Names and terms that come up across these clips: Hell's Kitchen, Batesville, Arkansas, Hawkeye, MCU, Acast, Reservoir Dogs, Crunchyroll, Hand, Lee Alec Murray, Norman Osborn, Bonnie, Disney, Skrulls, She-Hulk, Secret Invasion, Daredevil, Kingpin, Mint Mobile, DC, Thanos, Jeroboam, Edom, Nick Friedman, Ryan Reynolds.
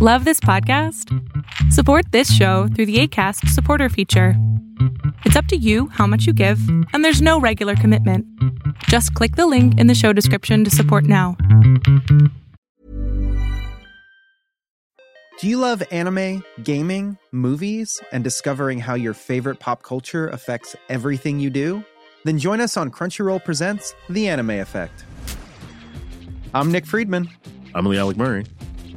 Love this podcast? Support this show through the Acast supporter feature. It's up to you how much you give, and there's no regular commitment. Just click the link in the show description to support now. Do you love anime, gaming, movies, and discovering how your favorite pop culture affects everything you do? Then join us on Crunchyroll Presents The Anime Effect. I'm Nick Friedman. I'm Lee Alec Murray.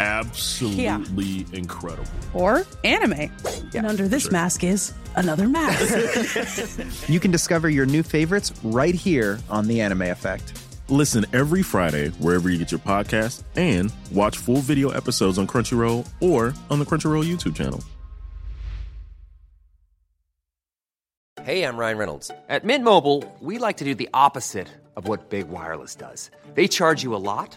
absolutely incredible. Or anime. Yeah, and under this mask is another mask. You can discover your new favorites right here on The Anime Effect. Listen every Friday wherever you get your podcasts and watch full video episodes on Crunchyroll or on the Crunchyroll YouTube channel. Hey, I'm Ryan Reynolds. At Mint Mobile, we like to do the opposite of what Big Wireless does. They charge you a lot.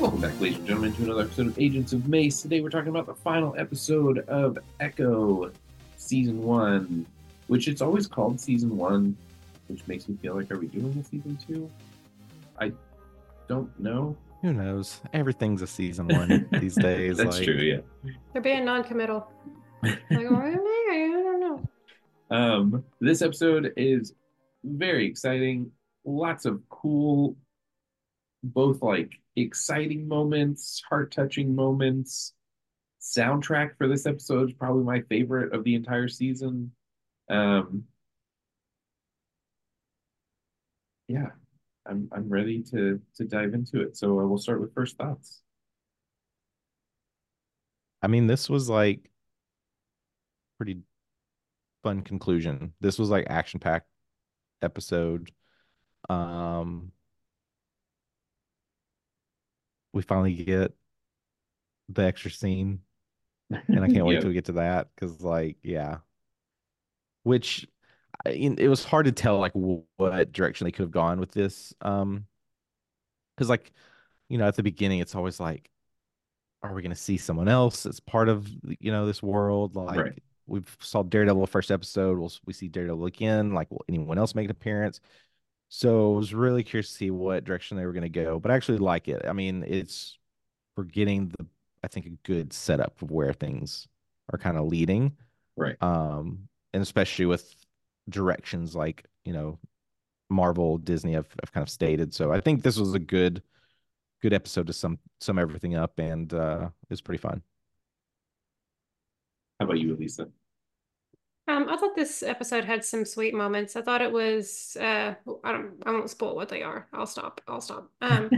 Welcome back, ladies and gentlemen, to another episode of Agents of MACE. Today we're talking about the final episode of Echo, Season 1, which it's always called Season 1, which makes me feel like, are we doing a Season 2? I don't know. Who knows? Everything's a Season 1 these days. That's true, yeah. They're being non-committal. Like, oh, I don't know. This episode is very exciting. Lots of cool, both like exciting moments, heart-touching moments. Soundtrack for this episode is probably my favorite of the entire season. I'm ready to dive into it. So I will start with first thoughts. I mean, this was like pretty fun conclusion. This was like action-packed episode. We finally get the extra scene, and I can't wait till we get to that because, like, which it was hard to tell like what direction they could have gone with this, because like at the beginning it's always like, are we going to see someone else that's part of this world? Like we saw Daredevil first episode, we see Daredevil again. Like, will anyone else make an appearance? So I was really curious to see what direction they were going to go, but I actually like it. I mean, we're getting I think, a good setup of where things are kind of leading, right? And especially with directions like Marvel, Disney have kind of stated. So I think this was a good episode to sum everything up, and it was pretty fun. How about you, Elisa? I thought this episode had some sweet moments. I thought it was, I won't spoil what they are. I'll stop. But I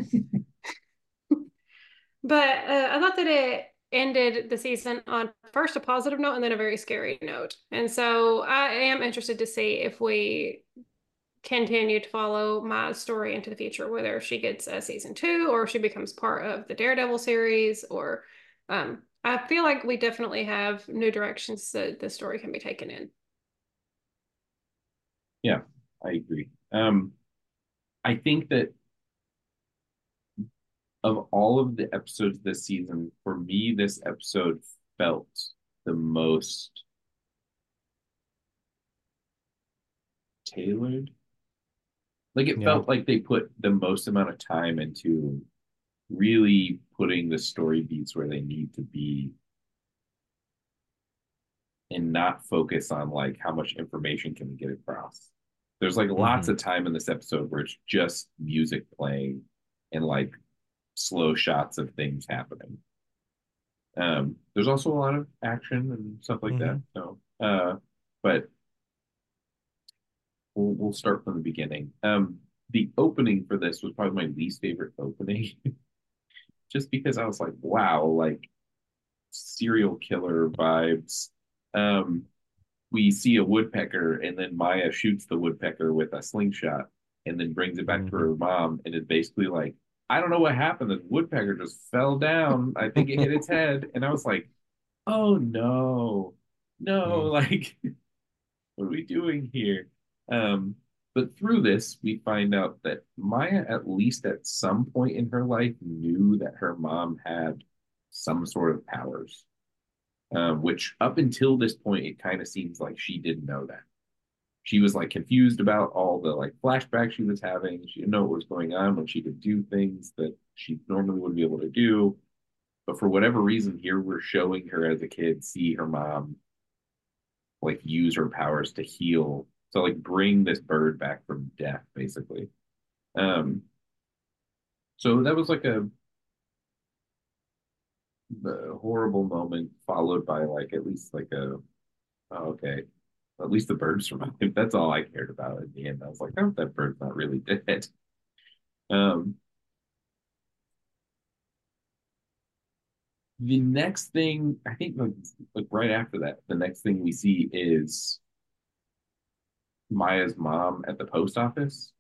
thought that it ended the season on first a positive note and then a very scary note. And so I am interested to see if we continue to follow Maya's story into the future, whether she gets a season 2 or she becomes part of the Daredevil series, or, I feel like we definitely have new directions that the story can be taken in. Yeah, I agree. I think that of all of the episodes this season, for me, this episode felt the most tailored. Like, it felt like they put the most amount of time into really putting the story beats where they need to be and not focus on like how much information can we get across. There's like lots of time in this episode where it's just music playing and like slow shots of things happening. There's also a lot of action and stuff like that. So, but we'll start from the beginning. The opening for this was probably my least favorite opening, just because I was like, wow, like serial killer vibes. We see a woodpecker, and then Maya shoots the woodpecker with a slingshot, and then brings it back to her mom, and it's basically like, I don't know what happened. The woodpecker just fell down. I think it hit its head. And I was like, oh, no, like, what are we doing here? But through this, we find out that Maya, at least at some point in her life, knew that her mom had some sort of powers, which up until this point, it kind of seems like she didn't know that. She was like confused about all the like flashbacks she was having. She didn't know what was going on when she could do things that she normally wouldn't be able to do. But for whatever reason, here we're showing her as a kid, see her mom like use her powers to heal. So like bring this bird back from death, basically. So that was like a horrible moment followed by like at least like at least the bird survived. That's all I cared about in the end. I was like, oh, that bird's not really dead. The next thing, I think like right after that, the next thing we see is Maya's mom at the post office.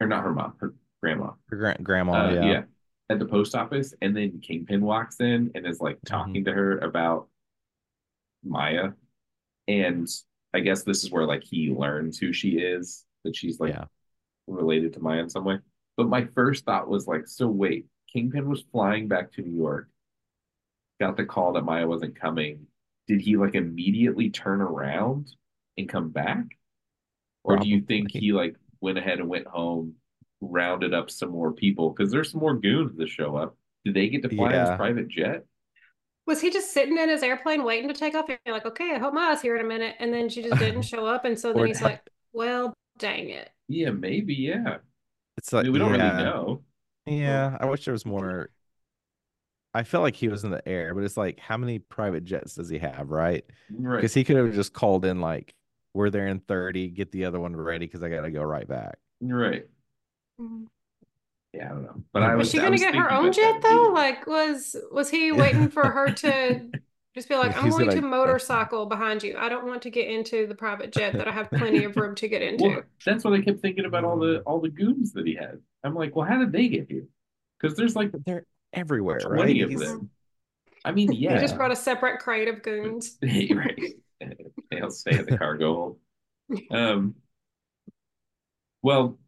Or not her mom, her grandma. Her grandma, yeah. At the post office. And then Kingpin walks in and is like talking to her about Maya. And I guess this is where like he learns who she is, that she's like related to Maya in some way. But my first thought was like, so wait, Kingpin was flying back to New York, got the call that Maya wasn't coming. Did he like immediately turn around and come back? Or do you think he like went ahead and went home, rounded up some more people? Because there's some more goons that show up. Did they get to fly in his private jet? Was he just sitting in his airplane waiting to take off? And you're like, okay, I hope Maya's here in a minute. And then she just didn't show up. And so then he's like, well, dang it. Yeah, maybe. Yeah. It's like, I mean, we don't really know. Yeah. I wish there was more. I felt like he was in the air, but it's like, how many private jets does he have? Right. Because he could have just called in, like, we're there in 30, get the other one ready because I got to go right back. Right. Mm-hmm. Yeah, I don't know. But I was she going to get her own jet though? Like, was he waiting for her to just be like, I'm going to motorcycle behind you. I don't want to get into the private jet that I have plenty of room to get into. Well, that's what I kept thinking about all the goons that he had. I'm like, well, how did they get here? Because there's like they're everywhere, 20 of them. I mean, yeah. He just brought a separate crate of goons. Right. They'll stay at the cargo hold. Well,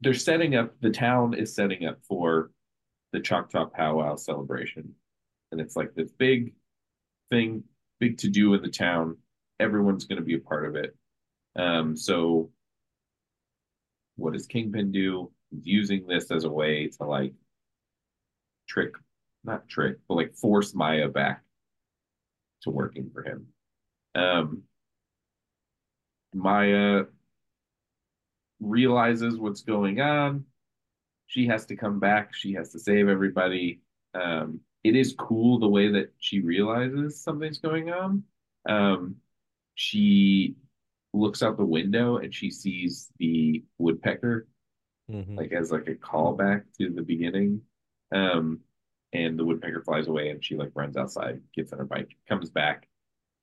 they're setting up, the town is setting up for the Choctaw powwow celebration. And it's like this big thing, big to do in the town. Everyone's going to be a part of it. So what does Kingpin do? He's using this as a way to like like force Maya back to working for him. Maya realizes what's going on. She has to come back. She has to save everybody. It is cool the way that she realizes something's going on. She looks out the window and she sees the woodpecker like as like a callback to the beginning. And the woodpecker flies away and she like runs outside, gets on her bike, comes back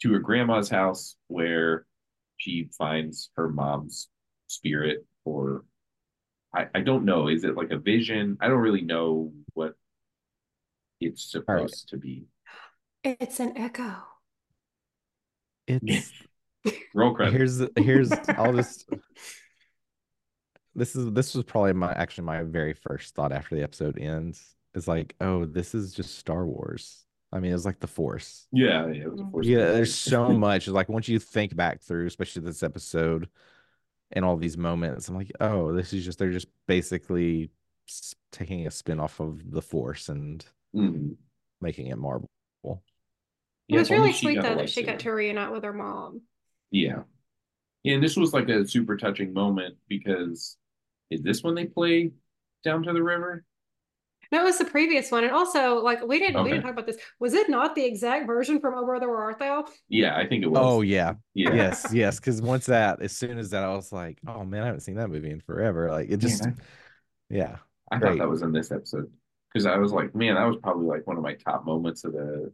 to her grandma's house where she finds her mom's spirit, or I don't know, is it like a vision? I don't really know what it's supposed to be. It's an echo. It's roll credit. Here's I'll just this was probably my very first thought after the episode ends. It's like, oh, this is just Star Wars. I mean, it's like the Force. Yeah, it was the Force. Yeah, there's so much. Like once you think back through, especially this episode, and all these moments, I'm like, oh, this is just, they're just basically taking a spin off of the Force and making it Marvel. Yeah, it was really sweet though that she got to reunite with her mom. Yeah, and this was like a super touching moment because is this when they play Down to the River? That was the previous one. And also, like, we didn't talk about this. Was it not the exact version from Oh Brother Where Art Thou? Yeah, I think it was. Oh, yeah. Yes. Because once that, as soon as that, I was like, oh man, I haven't seen that movie in forever. Like, it just, yeah. I thought that was in this episode. Because I was like, man, that was probably like one of my top moments of the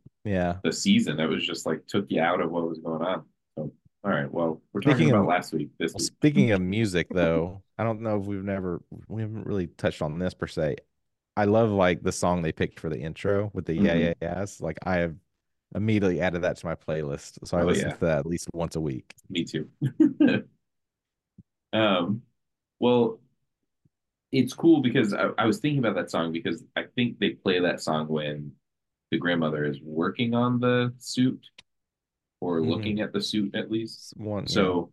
season. That was just like, took you out of what was going on. So, all right, well, we're talking about last week. Speaking of music, though, I don't know if we haven't really touched on this per se. I love like the song they picked for the intro with the Yeah Yeah Yeahs. Like, I have immediately added that to my playlist, so I listen to that at least once a week. Me too. Well, it's cool because I was thinking about that song because I think they play that song when the grandmother is working on the suit or looking at the suit, at least. So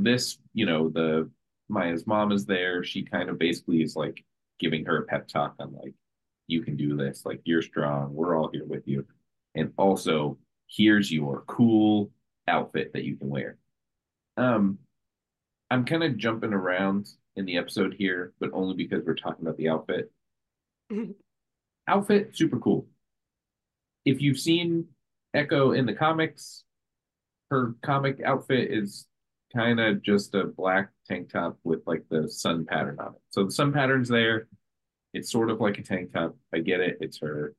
this, you know, the Maya's mom is there. She kind of basically is like giving her a pep talk on like, you can do this. Like, you're strong. We're all here with you. And also, here's your cool outfit that you can wear. I'm kind of jumping around in the episode here, but only because we're talking about the outfit. Outfit, super cool. If you've seen Echo in the comics, her comic outfit is kind of just a black tank top with like the sun pattern on it. So the sun pattern's there. It's sort of like a tank top. I get it. It's her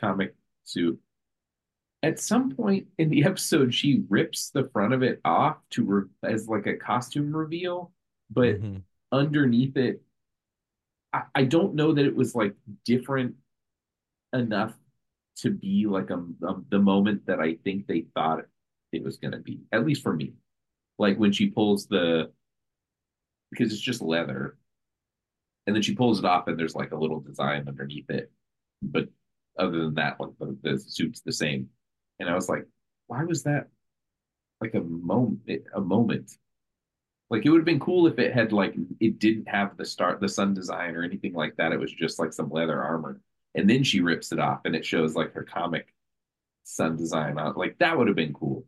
comic suit. At some point in the episode, she rips the front of it off to as like a costume reveal, but underneath it, I don't know that it was like different enough to be like the moment that I think they thought it was going to be, at least for me. Like when she pulls because it's just leather, and then she pulls it off and there's like a little design underneath it. But other than that, like the suit's the same. And I was like, why was that like a moment? Like, it would have been cool if it had like, it didn't have the sun design or anything like that. It was just like some leather armor. And then she rips it off and it shows like her comic sun design on. Like, that would have been cool.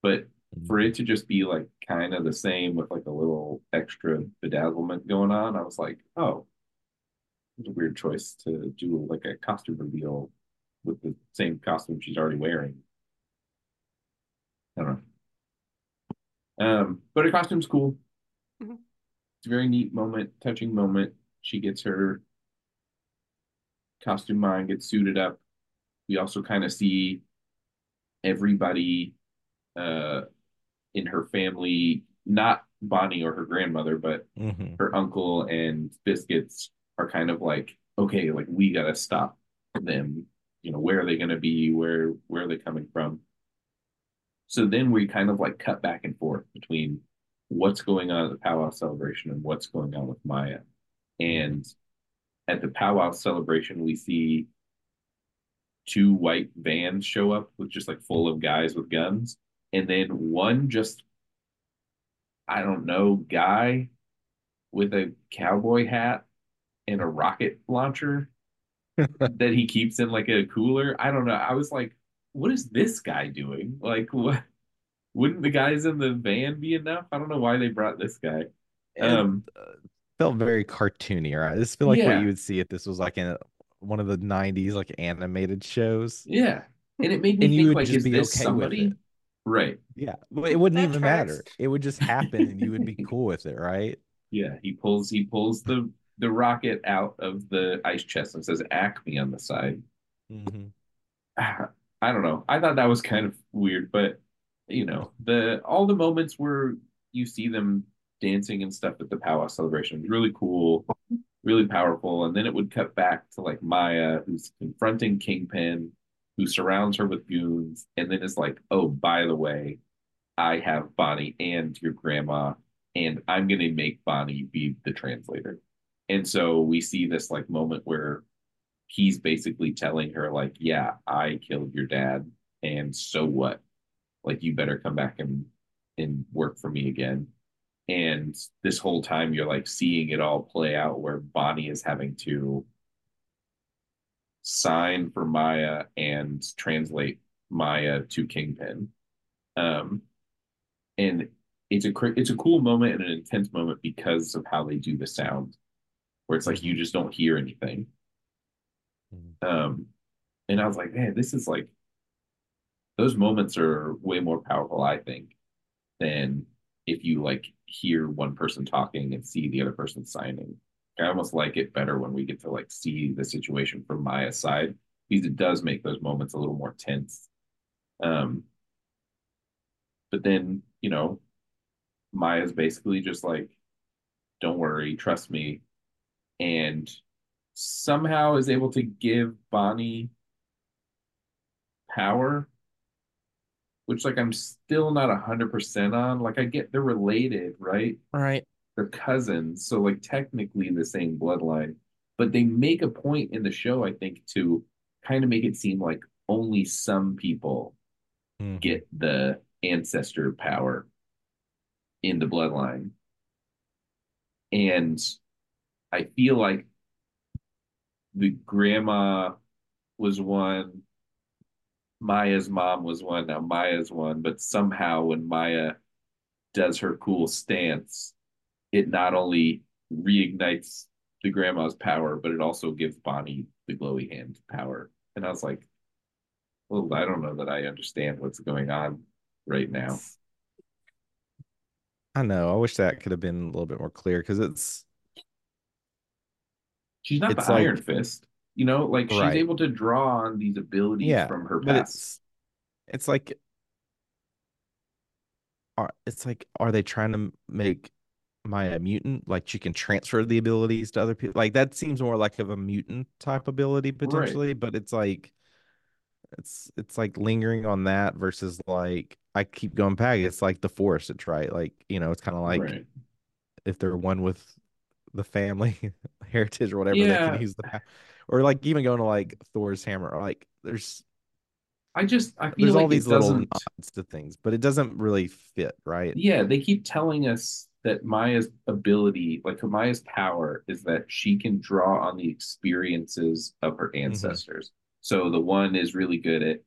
But for it to just be like kind of the same with like a little extra bedazzlement going on, I was like, oh, it's a weird choice to do like a costume reveal with the same costume she's already wearing. I don't know. But her costume's cool. It's a very neat moment, touching moment. She gets her costume on, gets suited up. We also kind of see everybody in her family, not Bonnie or her grandmother, but her uncle and Biscuits are kind of like, okay, like, we gotta stop them. You know, where are they gonna be? Where are they coming from? So then we kind of like cut back and forth between what's going on at the powwow celebration and what's going on with Maya. And at the powwow celebration, we see two white vans show up with just like full of guys with guns. And then one just, I don't know, guy with a cowboy hat and a rocket launcher that he keeps in like a cooler. I don't know. I was like, what is this guy doing? Like, what? Wouldn't the guys in the van be enough? I don't know why they brought this guy. It felt very cartoony, right? This felt like what you would see if this was like in one of the 90s, like animated shows. Yeah. And it made me think, like, is this somebody? Right. Yeah. Well, it wouldn't even matter. It would just happen and you would be cool with it, right? Yeah. He pulls the rocket out of the ice chest and says Acme on the side. I don't know. I thought that was kind of weird, but you know, all the moments where you see them dancing and stuff at the powwow celebration was really cool, really powerful. And then it would cut back to like Maya, who's confronting Kingpin, who surrounds her with goons, and then is like, oh, by the way, I have Bonnie and your grandma, and I'm gonna make Bonnie be the translator. And so we see this like moment where he's basically telling her, like, yeah, I killed your dad, and so what? Like, you better come back and work for me again. And this whole time, you're, like, seeing it all play out where Bonnie is having to sign for Maya and translate Maya to Kingpin. And it's a cool moment and an intense moment because of how they do the sound, where it's like you just don't hear anything. And I was like, man, this is like, those moments are way more powerful, I think, than if you like hear one person talking and see the other person signing. I almost like it better when we get to like see the situation from Maya's side, because it does make those moments a little more tense. But then, you know, Maya's basically just like, don't worry, trust me. And somehow is able to give Bonnie power, which like I'm still not 100% on. Like I get they're related, right? Right. They're cousins, so like technically in the same bloodline. But they make a point in the show, I think, to kind of make it seem like only some people get the ancestor power in the bloodline. And I feel like the grandma was one, Maya's mom was one, now Maya's one, but somehow when Maya does her cool stance, it not only reignites the grandma's power, but it also gives Bonnie the glowy hand power. And I was like, well, I don't know that I understand what's going on right now. I know. I wish that could have been a little bit more clear, because it's... she's not the Iron Fist. You know, like she's able to draw on these abilities from her past. It's like, are they trying to make Maya a mutant? Like she can transfer the abilities to other people. Like that seems more like of a mutant type ability potentially, but it's like, it's like lingering on that versus like, I keep going back. It's like the Force. It's right. Like, you know, it's kind of like if they're one with the family heritage or whatever, they can use that. Or like even going to like Thor's hammer. Or like there's, I feel there's like all these little nods to things, but it doesn't really fit, right? Yeah, they keep telling us that Maya's ability, like Maya's power, is that she can draw on the experiences of her ancestors. So the one is really good at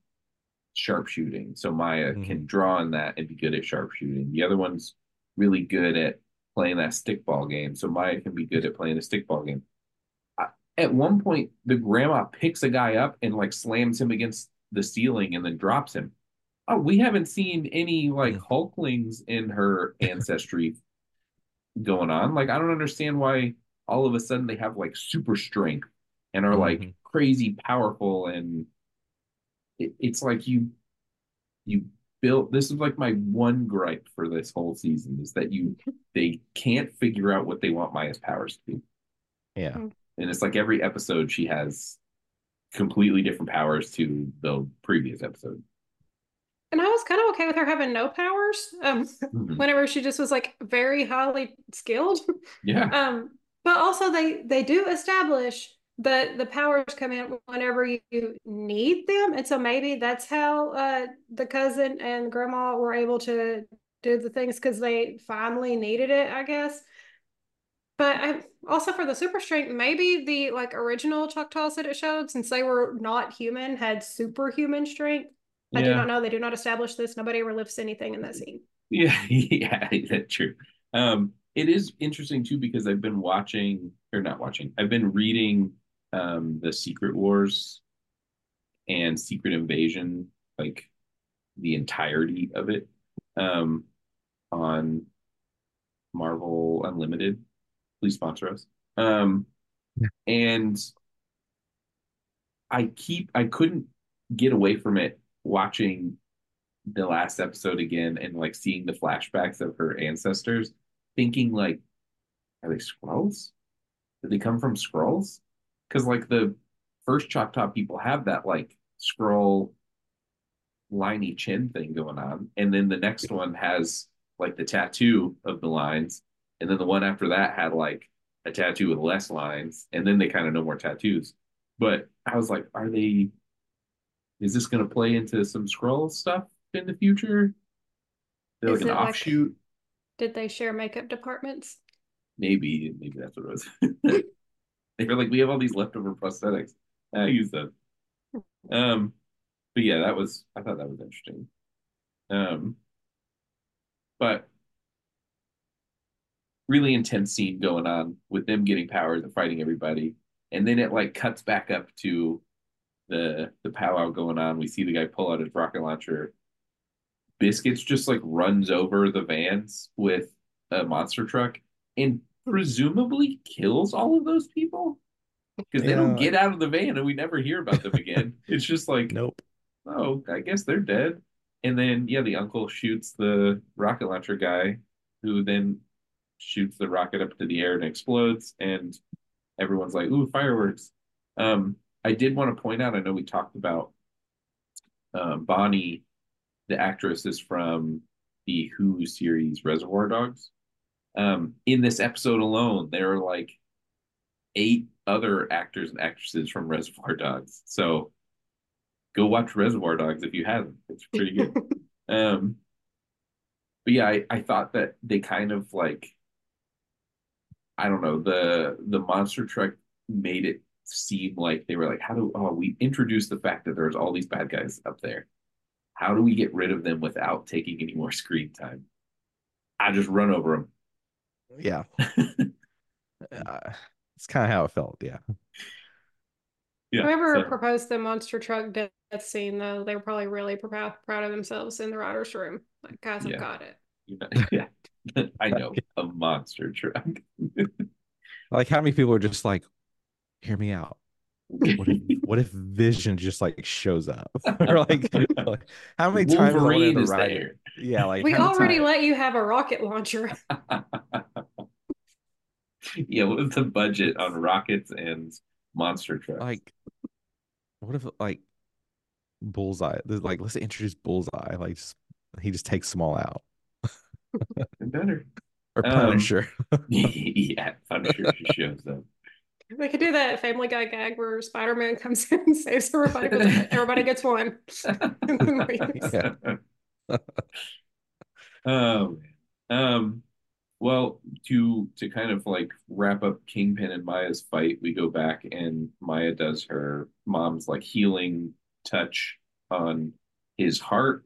sharpshooting, so Maya can draw on that and be good at sharpshooting. The other one's really good at playing that stickball game, so Maya can be good at playing a stickball game. At one point, the grandma picks a guy up and like slams him against the ceiling and then drops him. Oh, we haven't seen any like Hulklings in her ancestry going on. Like, I don't understand why all of a sudden they have like super strength and are like crazy powerful. And it's like you built, this is like my one gripe for this whole season, is that they can't figure out what they want Maya's powers to be. Yeah. And it's like every episode she has completely different powers to the previous episode. And I was kind of okay with her having no powers whenever she just was like very highly skilled. Yeah. But also they do establish that the powers come in whenever you need them. And so maybe that's how the cousin and grandma were able to do the things, because they finally needed it, I guess. But also for the super strength, maybe the like original Choctaws that it showed, since they were not human, had superhuman strength. I do not know. They do not establish this. Nobody ever lifts anything in that scene. Yeah, that's true. It is interesting too, because I've been I've been reading the Secret Wars and Secret Invasion, like the entirety of it, on Marvel Unlimited. Please sponsor us. And I couldn't get away from it, watching the last episode again and like seeing the flashbacks of her ancestors, thinking like, are they Skrulls? Did they come from Skrulls? Because like the first Choctaw people have that like Skrull liney chin thing going on, and then the next one has like the tattoo of the lines. And then the one after that had like a tattoo with less lines, and then they kind of no more tattoos. But I was like, is this going to play into some Skrull stuff in the future? They're like an offshoot. Like, did they share makeup departments? Maybe that's what it was. They were like, we have all these leftover prosthetics. I use them. But yeah, I thought that was interesting. But really intense scene going on with them getting powers and fighting everybody. And then it like cuts back up to the powwow going on. We see the guy pull out his rocket launcher. Biscuits just like runs over the vans with a monster truck and presumably kills all of those people because they don't get out of the van and we never hear about them again. It's just like, nope. Oh, I guess they're dead. And then, yeah, the uncle shoots the rocket launcher guy who then shoots the rocket up to the air and explodes. And everyone's like, ooh, fireworks. I did want to point out, I know we talked about Bonnie, the actress is from the Hulu series Reservoir Dogs. In this episode alone, there are like 8 other actors and actresses from Reservoir Dogs. So go watch Reservoir Dogs if you haven't. It's pretty good. But yeah, I thought that they kind of like, I don't know, the monster truck made it seem like they were like, we introduced the fact that there's all these bad guys up there. How do we get rid of them without taking any more screen time? I just run over them. Yeah. It's kind of how it felt. Yeah. Whoever proposed the monster truck death scene, though, they were probably really proud of themselves in the writer's room. Like, guys have got it. Yeah. I know. A monster truck. Like, how many people are just like, hear me out. What if Vision just like shows up? Or like how many times Wolverine is there? Yeah, like we already let you have a rocket launcher. Yeah, what was the budget on rockets and monster trucks? Like, what if like Bullseye? Like, let's introduce Bullseye. Like, he just takes them all out. Better or Punisher. Yeah, Punisher just shows up. They could do that Family Guy gag where Spider-Man comes in and saves everybody. Everybody gets one. Well, to kind of like wrap up Kingpin and Maya's fight, we go back and Maya does her mom's like healing touch on his heart.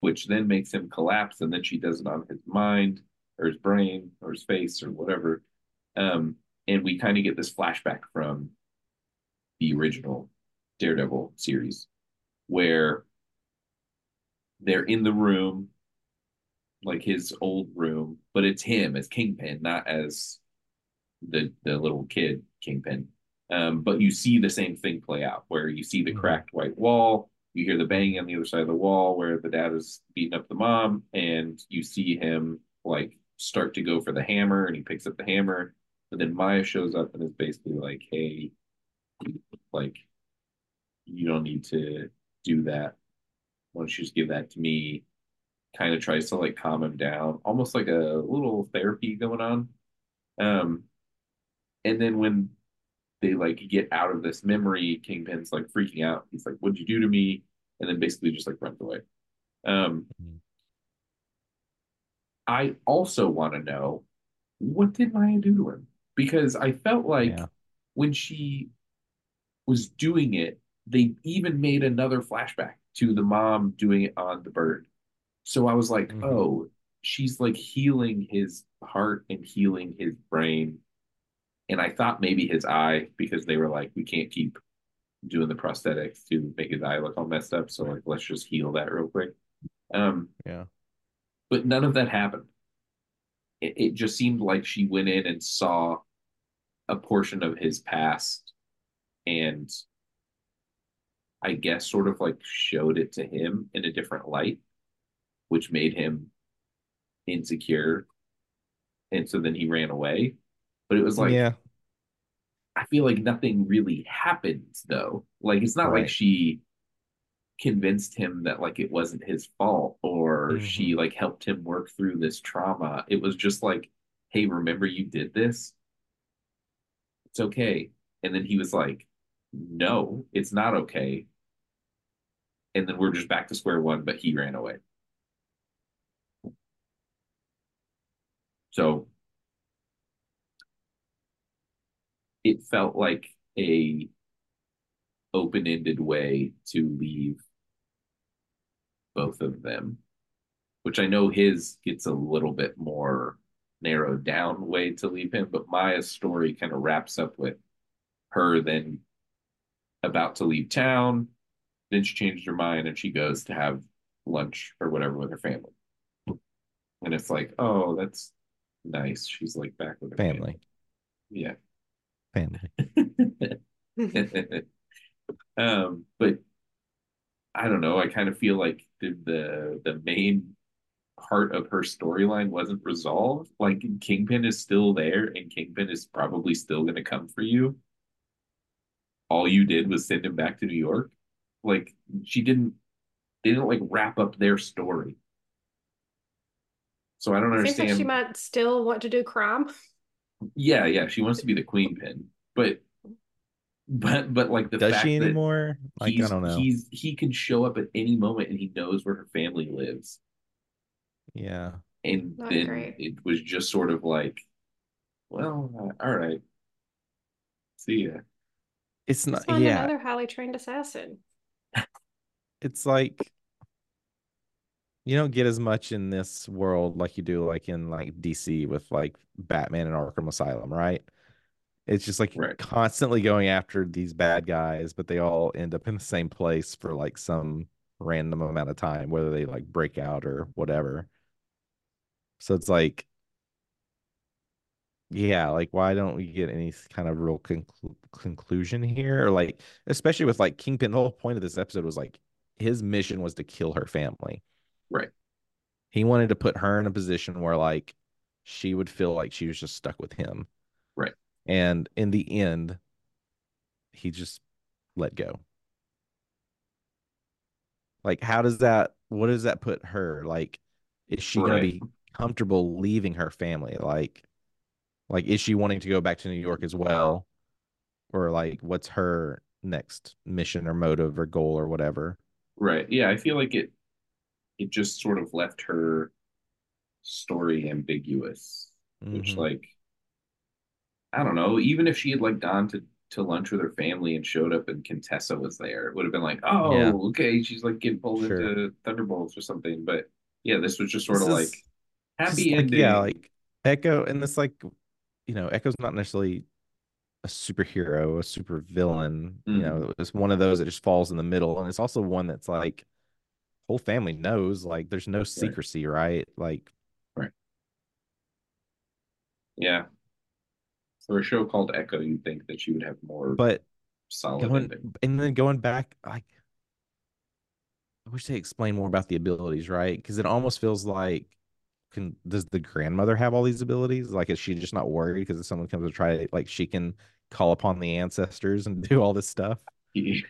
Which then makes him collapse, and then she does it on his mind or his brain or his face or whatever. And we kind of get this flashback from the original Daredevil series where they're in the room, like his old room, but it's him as Kingpin, not as the little kid Kingpin. But you see the same thing play out where you see the cracked white wall, you hear the bang on the other side of the wall where the dad is beating up the mom, and you see him like start to go for the hammer, and he picks up the hammer, but then Maya shows up and is basically like, hey, like, you don't need to do that. Why don't you just give that to me? Kind of tries to like calm him down, almost like a little therapy going on. And then when they like get out of this memory, Kingpin's like freaking out. He's like, what'd you do to me? And then basically just like runs away. I also want to know, what did Maya do to him? Because I felt like when she was doing it, they even made another flashback to the mom doing it on the bird. So I was like, oh, she's like healing his heart and healing his brain. And I thought maybe his eye, because they were like, we can't keep doing the prosthetics to make his eye look all messed up. So like, let's just heal that real quick. But none of that happened. It just seemed like she went in and saw a portion of his past and I guess sort of like showed it to him in a different light, which made him insecure. And so then he ran away. But it was like, I feel like nothing really happened, though. Like, it's not like she convinced him that, like, it wasn't his fault or she, like, helped him work through this trauma. It was just like, hey, remember you did this? It's okay. And then he was like, no, it's not okay. And then we're just back to square one, but he ran away. So it felt like a open-ended way to leave both of them, which I know his gets a little bit more narrowed down way to leave him, but Maya's story kind of wraps up with her then about to leave town. Then she changed her mind and she goes to have lunch or whatever with her family. And it's like, oh, that's nice. She's like back with her family. Yeah. But I don't know, I kind of feel like the main part of her storyline wasn't resolved. Like Kingpin is still there and Kingpin is probably still going to come for you. All you did was send him back to New York. Like they didn't like wrap up their story. So I don't understand. Seems like she might still want to do crime. Yeah, she wants to be the Queenpin, but like the does fact she anymore? That like I don't know. He can show up at any moment, and he knows where her family lives. Yeah, and not then great. It was just sort of like, well, all right, see ya. It's not another highly trained assassin. It's like you don't get as much in this world like you do like in like DC with like Batman and Arkham Asylum, right? It's just like constantly going after these bad guys, but they all end up in the same place for like some random amount of time, whether they like break out or whatever. So it's like, yeah, like why don't we get any kind of real conclusion here? Or like, especially with like Kingpin, the whole point of this episode was like his mission was to kill her family. Right. He wanted to put her in a position where like she would feel like she was just stuck with him. Right. And in the end, he just let go. Like, how does that, what does that put her? Like, is she going to be comfortable leaving her family? Like, is she wanting to go back to New York as well? Or like, what's her next mission or motive or goal or whatever? Right. Yeah, I feel like it just sort of left her story ambiguous, mm-hmm. which, like, I don't know, even if she had like gone to lunch with her family and showed up and Contessa was there, it would have been like, oh, yeah. okay, she's like getting pulled sure. into Thunderbolts or something. But yeah, this was just sort of like happy ending. Like, yeah, like Echo, and this, like, you know, Echo's not necessarily a superhero, a super villain. Mm-hmm. You know, it's one of those that just falls in the middle, and it's also one that's like whole family knows. Like, there's no secrecy, right? Like, right. Yeah. For a show called Echo, you'd think that she would have more, but solid ending. And then going back, like, I wish they explained more about the abilities, right? Because it almost feels like, does the grandmother have all these abilities? Like, is she just not worried because if someone comes to try it, like, she can call upon the ancestors and do all this stuff? Yeah,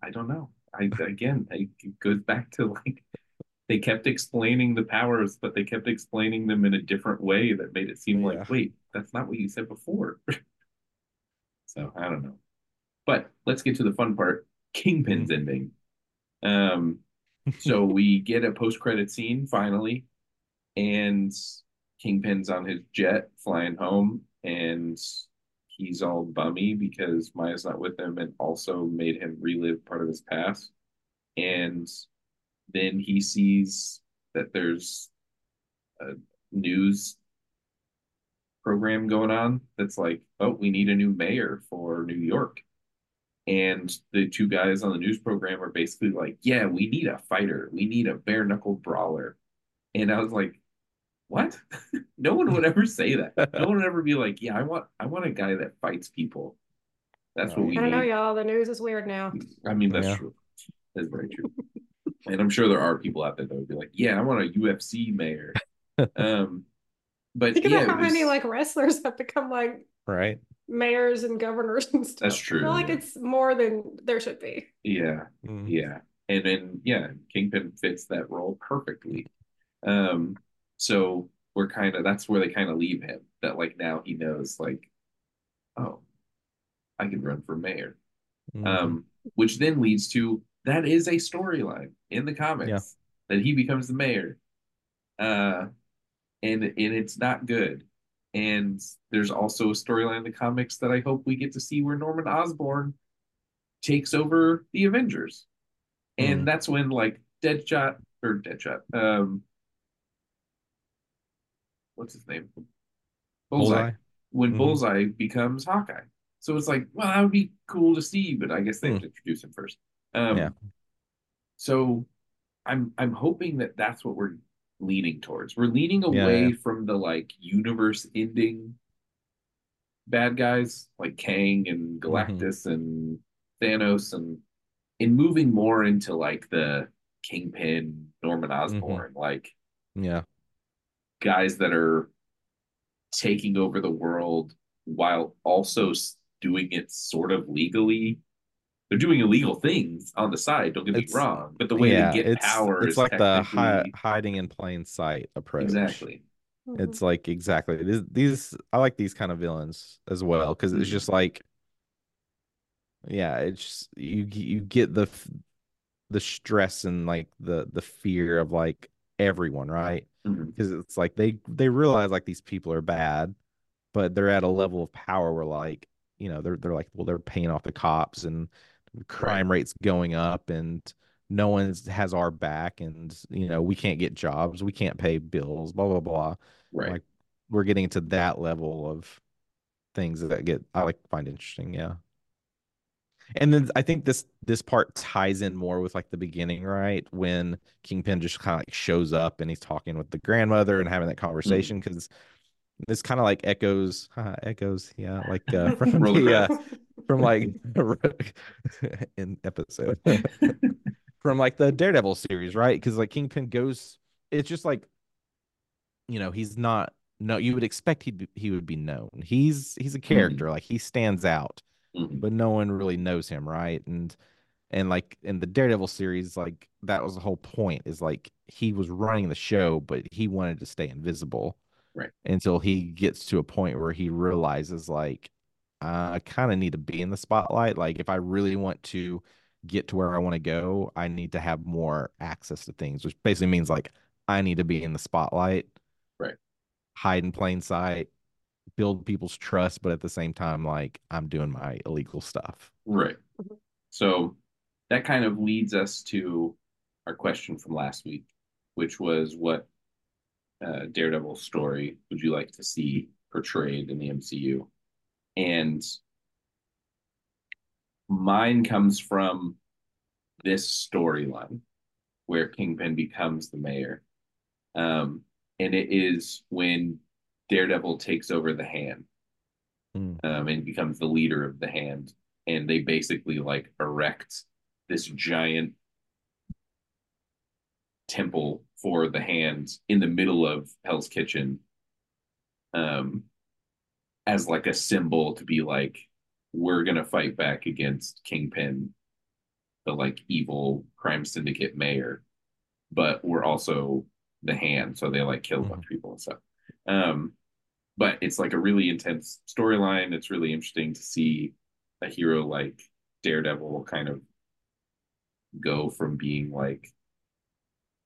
I don't know. It goes back to, like, they kept explaining the powers, but they kept explaining them in a different way that made it seem like, wait, that's not what you said before. So I don't know. But let's get to the fun part, Kingpin's ending. So we get a post-credit scene finally, and Kingpin's on his jet flying home, and he's all bummy because Maya's not with him and also made him relive part of his past. And then he sees that there's a news program going on that's like, oh, we need a new mayor for New York. And the two guys on the news program are basically like, yeah, we need a fighter. We need a bare-knuckle brawler. And I was like, what? No one would ever say that. No one would ever be like, yeah, I want a guy that fights people. That's what we need. I know, y'all. The news is weird now. I mean, that's true. That's very true. And I'm sure there are people out there that would be like, yeah, I want a UFC mayor. But Think about how many like wrestlers have become like mayors and governors and stuff. That's true. I feel like it's more than there should be. Yeah. Mm-hmm. Yeah. And then, yeah, Kingpin fits that role perfectly. So we're kind of, that's where they kind of leave him. That like now he knows like, oh, I can run for mayor. Mm-hmm. Which then leads to, that is a storyline in the comics that he becomes the mayor. And it's not good. And there's also a storyline in the comics that I hope we get to see where Norman Osborn takes over the Avengers. And that's when like Deadshot, what's his name? Bullseye. When Bullseye becomes Hawkeye. So it's like, well, that would be cool to see, but I guess they have to introduce him first. So I'm hoping that that's what we're leaning towards. We're leaning away from the like universe ending bad guys like Kang and Galactus and Thanos and moving more into like the Kingpin, Norman Osborn, like guys that are taking over the world while also doing it sort of legally. They're doing illegal things on the side, don't get me wrong, but the way they get power is like the hiding in plain sight approach. Exactly. It's like, exactly. These I like these kind of villains as well, because it's just like, it's just, you get the stress and like the fear of like everyone, right? Because it's like they realize like these people are bad, but they're at a level of power where like, you know, they're like, well, they're paying off the cops and crime rates going up and no one has our back and, you know, we can't get jobs, we can't pay bills, blah, blah, blah. Right. Like, we're getting to that level of things that I find interesting. Yeah. And then I think this part ties in more with like the beginning, right? When Kingpin just kind of like shows up and he's talking with the grandmother and having that conversation because this kind of like echoes, like from from like an episode from like the Daredevil series, right? Because like Kingpin goes, it's just like, you know, he's not. No, you would expect he would be known. He's a character, like he stands out, but no one really knows him, right? And And like in the Daredevil series, like that was the whole point, is like he was running the show, but he wanted to stay invisible, right? Until he gets to a point where he realizes like, I kind of need to be in the spotlight. Like if I really want to get to where I want to go, I need to have more access to things, which basically means like I need to be in the spotlight, right? Hide in plain sight, build people's trust, but at the same time, like I'm doing my illegal stuff, right? So that kind of leads us to our question from last week, which was what Daredevil story would you like to see portrayed in the MCU? And mine comes from this storyline where Kingpin becomes the mayor. And it is when Daredevil takes over the Hand and becomes the leader of the Hand. And they basically like erect this giant temple for the Hand in the middle of Hell's Kitchen as like a symbol to be like, we're going to fight back against Kingpin, the like evil crime syndicate mayor, but we're also the Hand. So they like kill a bunch of people and stuff. But it's like a really intense storyline. It's really interesting to see a hero like Daredevil kind of go from being like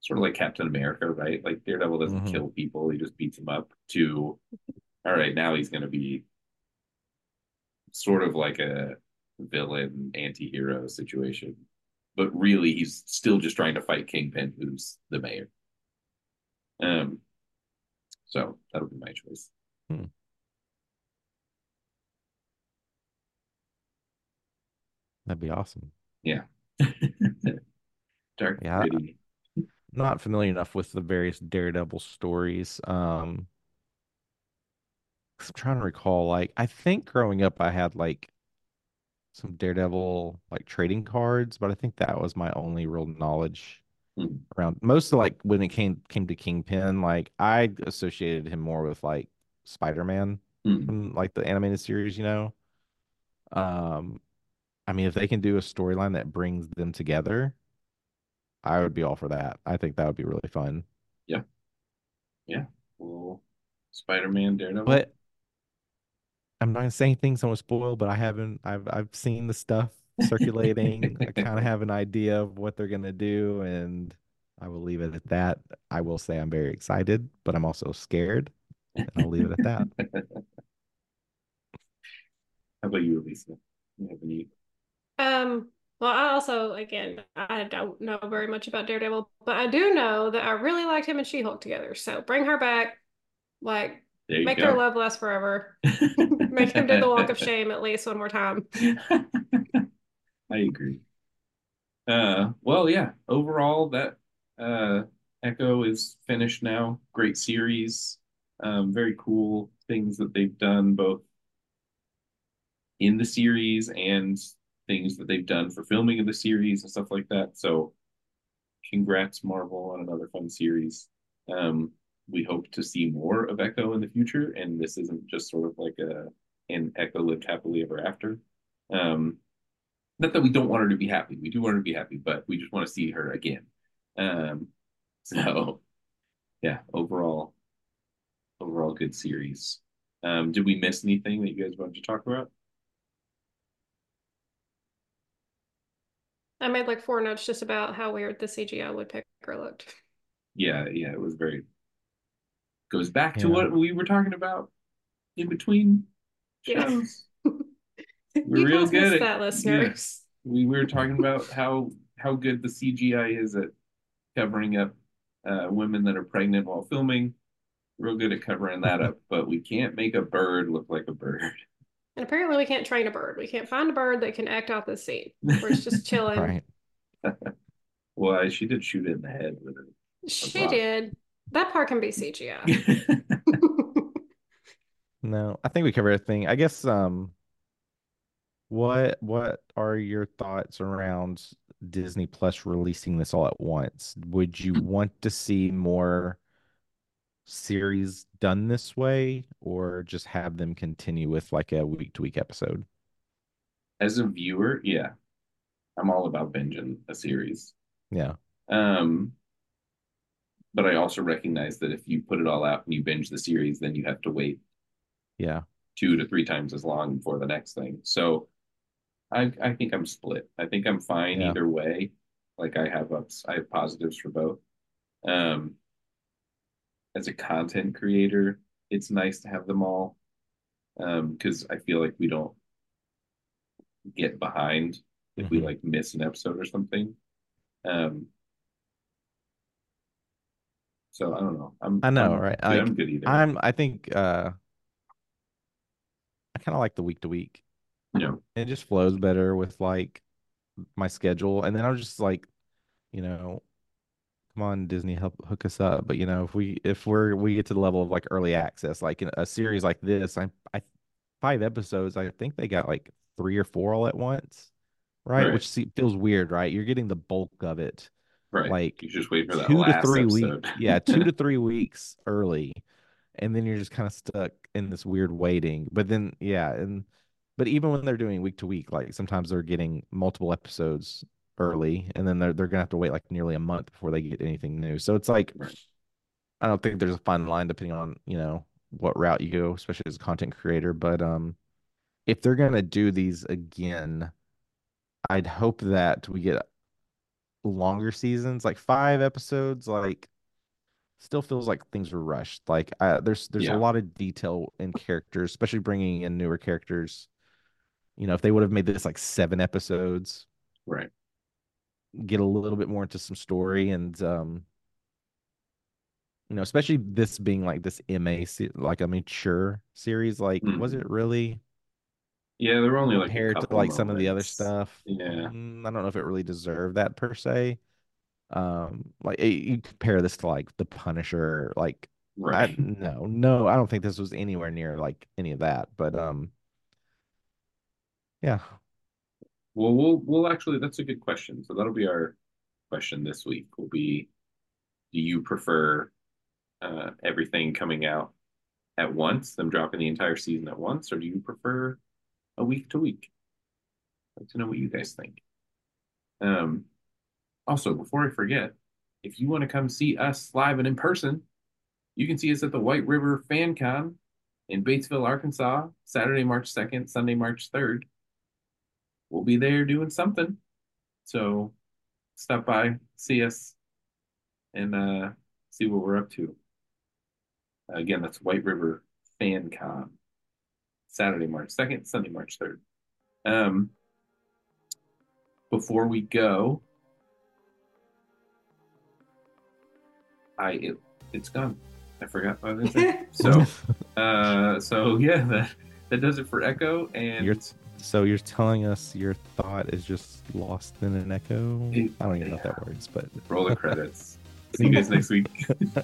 sort of like Captain America, right? Like Daredevil doesn't kill people. He just beats them up, to, all right, now he's going to be sort of like a villain anti-hero situation, but really he's still just trying to fight Kingpin, who's the mayor. So that'll be my choice. That'd be awesome. Yeah. Dark. Yeah, not familiar enough with the various Daredevil stories. I'm trying to recall, like, I think growing up I had like some Daredevil like trading cards, but I think that was my only real knowledge around most of like when it came to Kingpin. Like I associated him more with like Spider-Man from like the animated series, you know. I mean, if they can do a storyline that brings them together, I would be all for that. I think that would be really fun. Yeah. Yeah. Well, Spider-Man, Daredevil. But I'm not saying things I want to spoil, but I've seen the stuff circulating. I kind of have an idea of what they're going to do, and I will leave it at that. I will say I'm very excited, but I'm also scared, and I'll leave it at that. How about you, Elisa? You have any? Well, I also, again, I don't know very much about Daredevil, but I do know that I really liked him and She-Hulk together, so bring her back. Like, make their love last forever. Make him do the walk of shame at least one more time. I agree. Well, yeah. Overall, that Echo is finished now. Great series. Very cool things that they've done both in the series and things that they've done for filming of the series and stuff like that. So, congrats, Marvel, on another fun series. We hope to see more of Echo in the future, and this isn't just sort of like an Echo lived happily ever after. Not that we don't want her to be happy. We do want her to be happy, but we just want to see her again. So, yeah, overall good series. Did we miss anything that you guys wanted to talk about? I made like 4 notes just about how weird the CGI woodpecker looked. Yeah, it was very... Goes back to what we were talking about in between shows. We're real good at that, listeners. Yeah, we were talking about how good the CGI is at covering up women that are pregnant while filming. Real good at covering that up, but we can't make a bird look like a bird. And apparently we can't train a bird. We can't find a bird that can act out the scene where it's just chilling. Right. Well, she did shoot it in the head with her. She did. That part can be CGI. No, I think we covered everything. I guess what are your thoughts around Disney Plus releasing this all at once? Would you want to see more series done this way, or just have them continue with like a week-to-week episode? As a viewer, yeah. I'm all about binging a series. Yeah. But I also recognize that if you put it all out and you binge the series, then you have to wait. Yeah. 2 to 3 times as long before the next thing. So I think I'm split. I think I'm fine either way. Like I have positives for both. As a content creator, it's nice to have them all. Because I feel like we don't get behind if we like miss an episode or something. So I don't know. I know, right? I'm good either. I think I kind of like the week to week. Yeah. It just flows better with like my schedule. And then I was just like, you know, come on, Disney, help hook us up. But you know, if we get to the level of like early access, like in a series like this, I 5 episodes, I think they got like 3 or 4 all at once. Right. Which feels weird, right? You're getting the bulk of it. Right. Like you just wait for that 2 to 3 episode. Weeks. Yeah, 2 to 3 weeks early. And then you're just kind of stuck in this weird waiting. But then but even when they're doing week to week, like sometimes they're getting multiple episodes early, and then they're gonna have to wait like nearly a month before they get anything new. So it's like I don't think there's a fine line depending on, you know, what route you go, especially as a content creator. But if they're gonna do these again, I'd hope that we get longer seasons, like 5 episodes, like still feels like things were rushed. Like there's a lot of detail in characters, especially bringing in newer characters. You know, if they would have made this like 7 episodes, right? Get a little bit more into some story and, you know, especially this being like this MA, like a mature series, like was it really? Yeah, there were only compared like a couple to like moments. Some of the other stuff. Yeah, I don't know if it really deserved that per se. Like you compare this to like the Punisher, like right? No, I don't think this was anywhere near like any of that. But yeah. Well, we'll actually, that's a good question. So that'll be our question this week. Will be, do you prefer everything coming out at once, them dropping the entire season at once, or do you prefer a week to week? I'd like to know what you guys think. Also, before I forget, if you want to come see us live and in person, you can see us at the White River Fan Con in Batesville, Arkansas, Saturday, March 2nd, Sunday, March 3rd. We'll be there doing something. So stop by, see us, and see what we're up to. Again, that's White River Fan Con, Saturday, March 2nd, Sunday, March 3rd. Before we go... It's gone. I forgot what I was saying. So yeah, that does it for Echo. And you're telling us your thought is just lost in an echo. I don't even know if that works, but roll the credits. See you guys next week. Bye.